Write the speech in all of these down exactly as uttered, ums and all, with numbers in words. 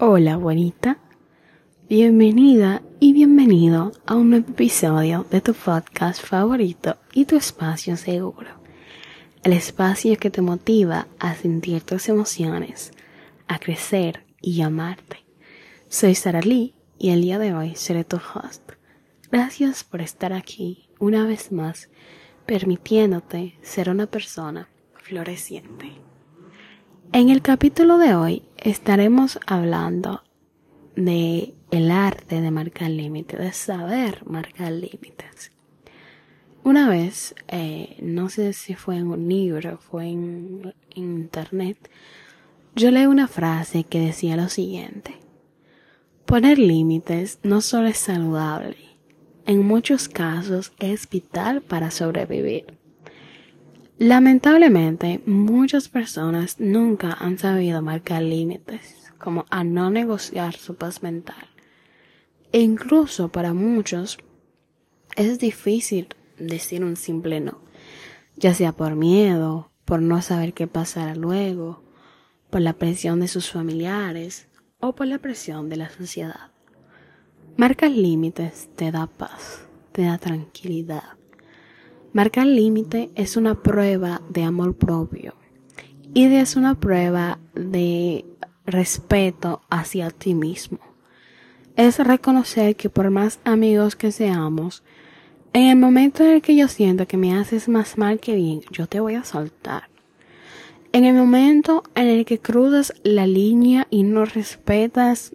Hola bonita, bienvenida y bienvenido a un nuevo episodio de tu podcast favorito y tu espacio seguro. El espacio que te motiva a sentir tus emociones, a crecer y amarte. Soy Sarahlee y el día de hoy seré tu host. Gracias por estar aquí una vez más, permitiéndote ser una persona floreciente. En el capítulo de hoy estaremos hablando de el arte de marcar límites, de saber marcar límites. Una vez, eh, no sé si fue en un libro, fue en, en internet, yo leí una frase que decía lo siguiente: poner límites no solo es saludable, en muchos casos es vital para sobrevivir. Lamentablemente, muchas personas nunca han sabido marcar límites, como a no negociar su paz mental. E incluso para muchos es difícil decir un simple no, ya sea por miedo, por no saber qué pasará luego, por la presión de sus familiares o por la presión de la sociedad. Marcar límites te da paz, te da tranquilidad. Marcar límite es una prueba de amor propio y es una prueba de respeto hacia ti mismo. Es reconocer que por más amigos que seamos, en el momento en el que yo siento que me haces más mal que bien, yo te voy a soltar. En el momento en el que cruzas la línea y no respetas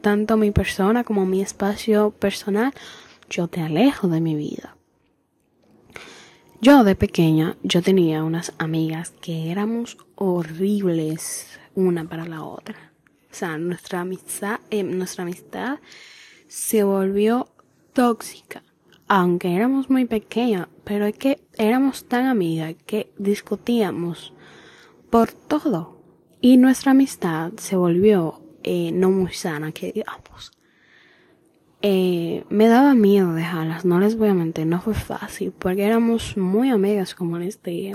tanto mi persona como mi espacio personal, yo te alejo de mi vida. Yo de pequeña, yo tenía unas amigas que éramos horribles una para la otra. O sea, nuestra amistad, eh, nuestra amistad se volvió tóxica. Aunque éramos muy pequeñas, pero es que éramos tan amigas que discutíamos por todo. Y nuestra amistad se volvió eh, no muy sana, que digamos. Eh, me daba miedo dejarlas, no les voy a mentir, no fue fácil, porque éramos muy amigas, como les dije.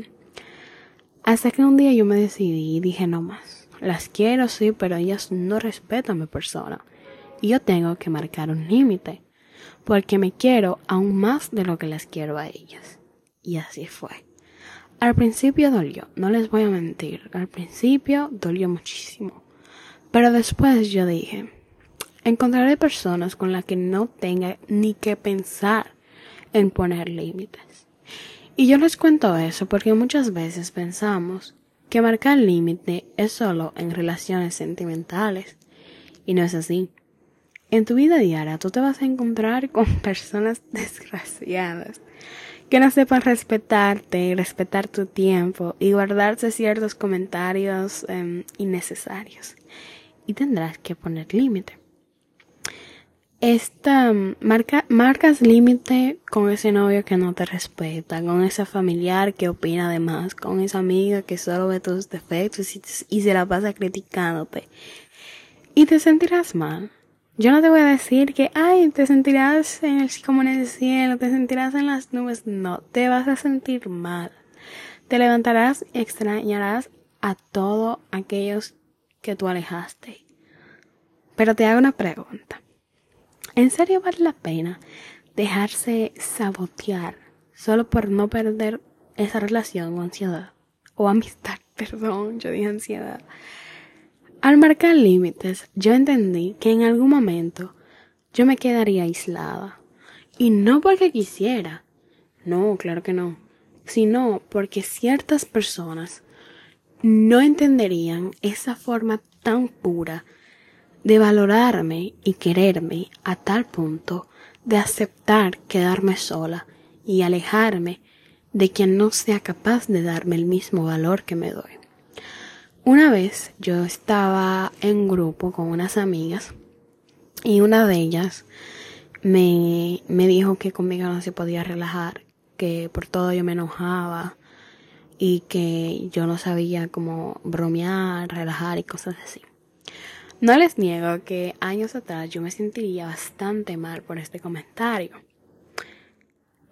Hasta que un día yo me decidí y dije no más. Las quiero, sí, pero ellas no respetan a mi persona. Y yo tengo que marcar un límite, porque me quiero aún más de lo que las quiero a ellas. Y así fue. Al principio dolió, no les voy a mentir, al principio dolió muchísimo. Pero después yo dije: encontraré personas con las que no tenga ni que pensar en poner límites. Y yo les cuento eso porque muchas veces pensamos que marcar límite es solo en relaciones sentimentales. Y no es así. En tu vida diaria tú te vas a encontrar con personas desgraciadas que no sepan respetarte, respetar tu tiempo y guardarse ciertos comentarios eh, innecesarios. Y tendrás que poner límite. Esta marca, marcas límite con ese novio que no te respeta, con ese familiar que opina de más, con esa amiga que solo ve tus defectos y, y se la pasa criticándote. Y te sentirás mal. Yo no te voy a decir que, ay, te sentirás en el, como en el cielo, te sentirás en las nubes. No, te vas a sentir mal. Te levantarás y extrañarás a todos aquellos que tú alejaste. Pero te hago una pregunta. ¿En serio vale la pena dejarse sabotear solo por no perder esa relación o ansiedad? O amistad, perdón, yo dije ansiedad. Al marcar límites, yo entendí que en algún momento yo me quedaría aislada. Y no porque quisiera, no, claro que no, sino porque ciertas personas no entenderían esa forma tan pura de valorarme y quererme a tal punto de aceptar quedarme sola y alejarme de quien no sea capaz de darme el mismo valor que me doy. Una vez yo estaba en grupo con unas amigas y una de ellas me, me dijo que conmigo no se podía relajar, que por todo yo me enojaba y que yo no sabía cómo bromear, relajar y cosas así. No les niego que años atrás yo me sentiría bastante mal por este comentario.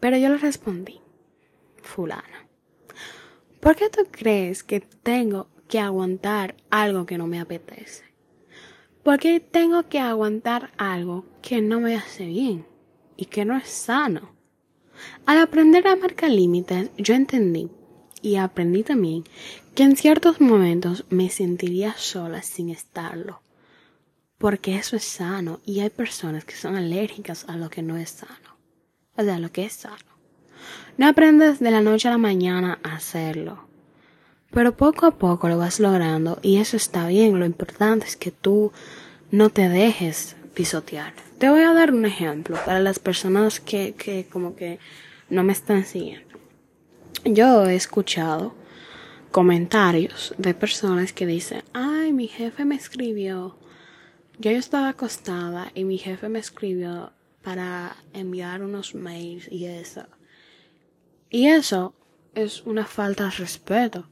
Pero yo le respondí: fulana, ¿por qué tú crees que tengo que aguantar algo que no me apetece? ¿Por qué tengo que aguantar algo que no me hace bien y que no es sano? Al aprender a marcar límites, yo entendí y aprendí también que en ciertos momentos me sentiría sola sin estarlo, porque eso es sano y hay personas que son alérgicas a lo que no es sano, o sea, a lo que es sano. No aprendes de la noche a la mañana a hacerlo, pero poco a poco lo vas logrando y eso está bien. Lo importante es que tú no te dejes pisotear. Te voy a dar un ejemplo para las personas que, que como que no me están siguiendo. Yo he escuchado comentarios de personas que dicen, ay, mi jefe me escribió, yo, yo estaba acostada y mi jefe me escribió para enviar unos mails y eso. Y eso es una falta de respeto,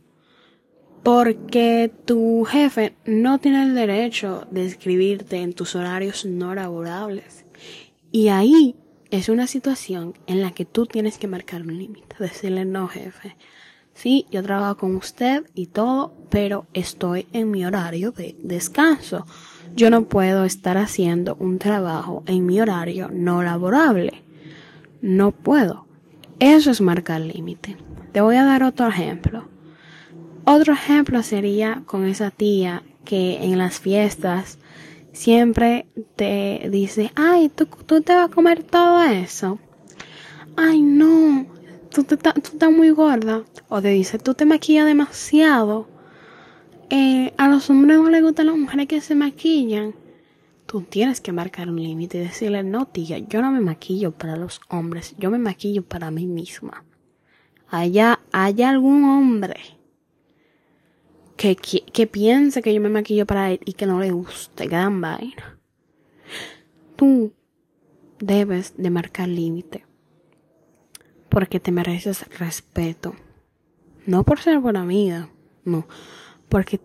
porque tu jefe no tiene el derecho de escribirte en tus horarios no laborables. Y ahí es una situación en la que tú tienes que marcar un límite. Decirle, no, jefe, sí, yo trabajo con usted y todo, pero estoy en mi horario de descanso. Yo no puedo estar haciendo un trabajo en mi horario no laborable. No puedo. Eso es marcar límite. Te voy a dar otro ejemplo. Otro ejemplo sería con esa tía que en las fiestas siempre te dice, ay, ¿tú, tú te vas a comer todo eso? Ay, no, tú, te, tú estás muy gorda. O te dice, tú te maquillas demasiado. Eh, a los hombres no les gustan las mujeres que se maquillan. Tú tienes que marcar un límite y decirle, no, tía, yo no me maquillo para los hombres, yo me maquillo para mí misma. Allá, allá algún hombre Que, que, que piense que yo me maquillo para él y que no le guste, gran vaina. Tú debes de marcar límite, porque te mereces respeto. No por ser buena amiga, no, porque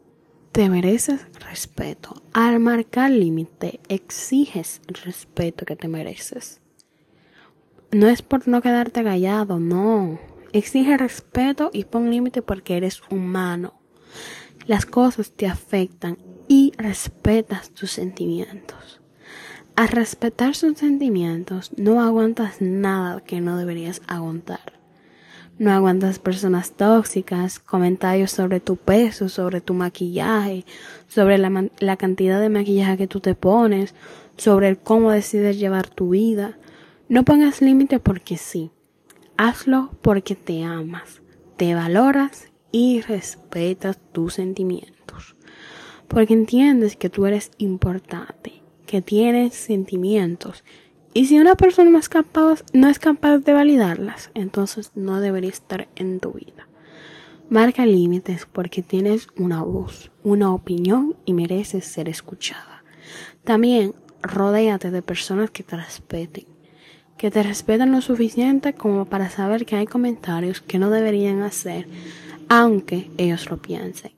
te mereces respeto. Al marcar límite, exiges el respeto que te mereces. No es por no quedarte callado, no. Exige respeto y pon límite porque eres humano. Las cosas te afectan y respetas tus sentimientos. Al respetar sus sentimientos, no aguantas nada que no deberías aguantar. No aguantas personas tóxicas, comentarios sobre tu peso, sobre tu maquillaje, sobre la, la cantidad de maquillaje que tú te pones, sobre el cómo decides llevar tu vida. No pongas límites porque sí. Hazlo porque te amas, te valoras y respetas tus sentimientos, porque entiendes que tú eres importante, que tienes sentimientos, y si una persona no es capaz, no es capaz de validarlas, entonces no debería estar en tu vida. Marca límites porque tienes una voz, una opinión y mereces ser escuchada. También rodéate de personas que te respeten, que te respetan lo suficiente como para saber que hay comentarios que no deberían hacer, aunque ellos lo piensen.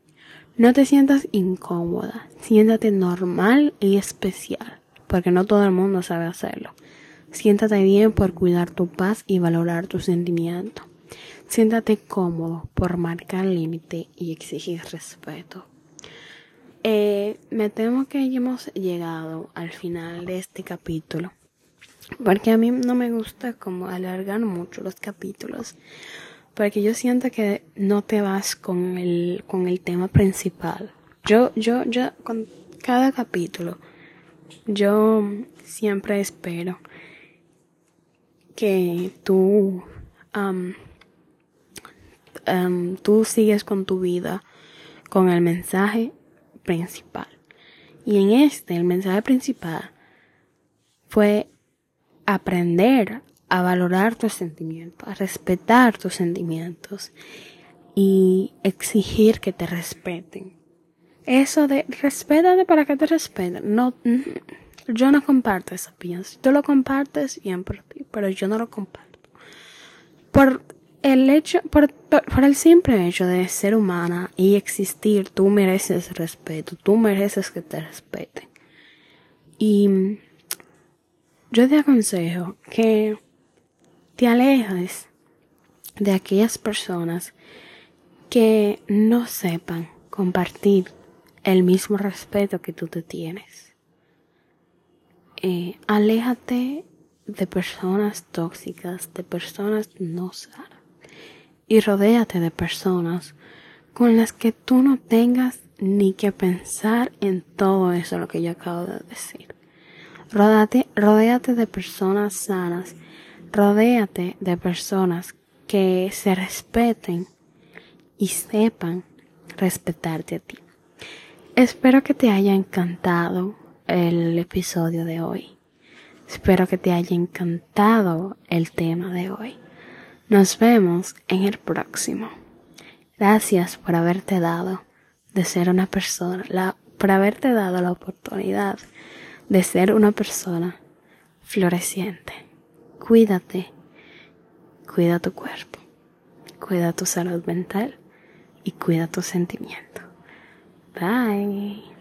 No te sientas incómoda, siéntate normal y especial, porque no todo el mundo sabe hacerlo. Siéntate bien por cuidar tu paz y valorar tu sentimiento. Siéntate cómodo por marcar límite y exigir respeto. Eh, me temo que hemos llegado al final de este capítulo, porque a mí no me gusta como alargar mucho los capítulos, porque yo siento que no te vas con el con el tema principal. Yo yo yo con cada capítulo yo siempre espero que tú um, um, tú sigues con tu vida con el mensaje principal. Y en este el mensaje principal fue aprender a valorar tus sentimientos, a respetar tus sentimientos y exigir que te respeten. Eso de respétate para que te respeten, no, yo no comparto esa opinión. Si tú lo compartes, bien por ti, pero yo no lo comparto. Por el hecho, por, por, por el simple hecho de ser humana y existir, tú mereces respeto, tú mereces que te respeten. Y yo te aconsejo que te alejes de aquellas personas que no sepan compartir el mismo respeto que tú te tienes. eh, aléjate de personas tóxicas, de personas no sanas, y rodéate de personas con las que tú no tengas ni que pensar en todo eso lo que yo acabo de decir. Rodéate, rodéate de personas sanas, rodéate de personas que se respeten y sepan respetarte a ti. Espero que te haya encantado el episodio de hoy. Espero que te haya encantado el tema de hoy. Nos vemos en el próximo. Gracias por haberte dado de ser una persona, la, por haberte dado la oportunidad de ser una persona floreciente. Cuídate, cuida tu cuerpo, cuida tu salud mental y cuida tus sentimientos. Bye.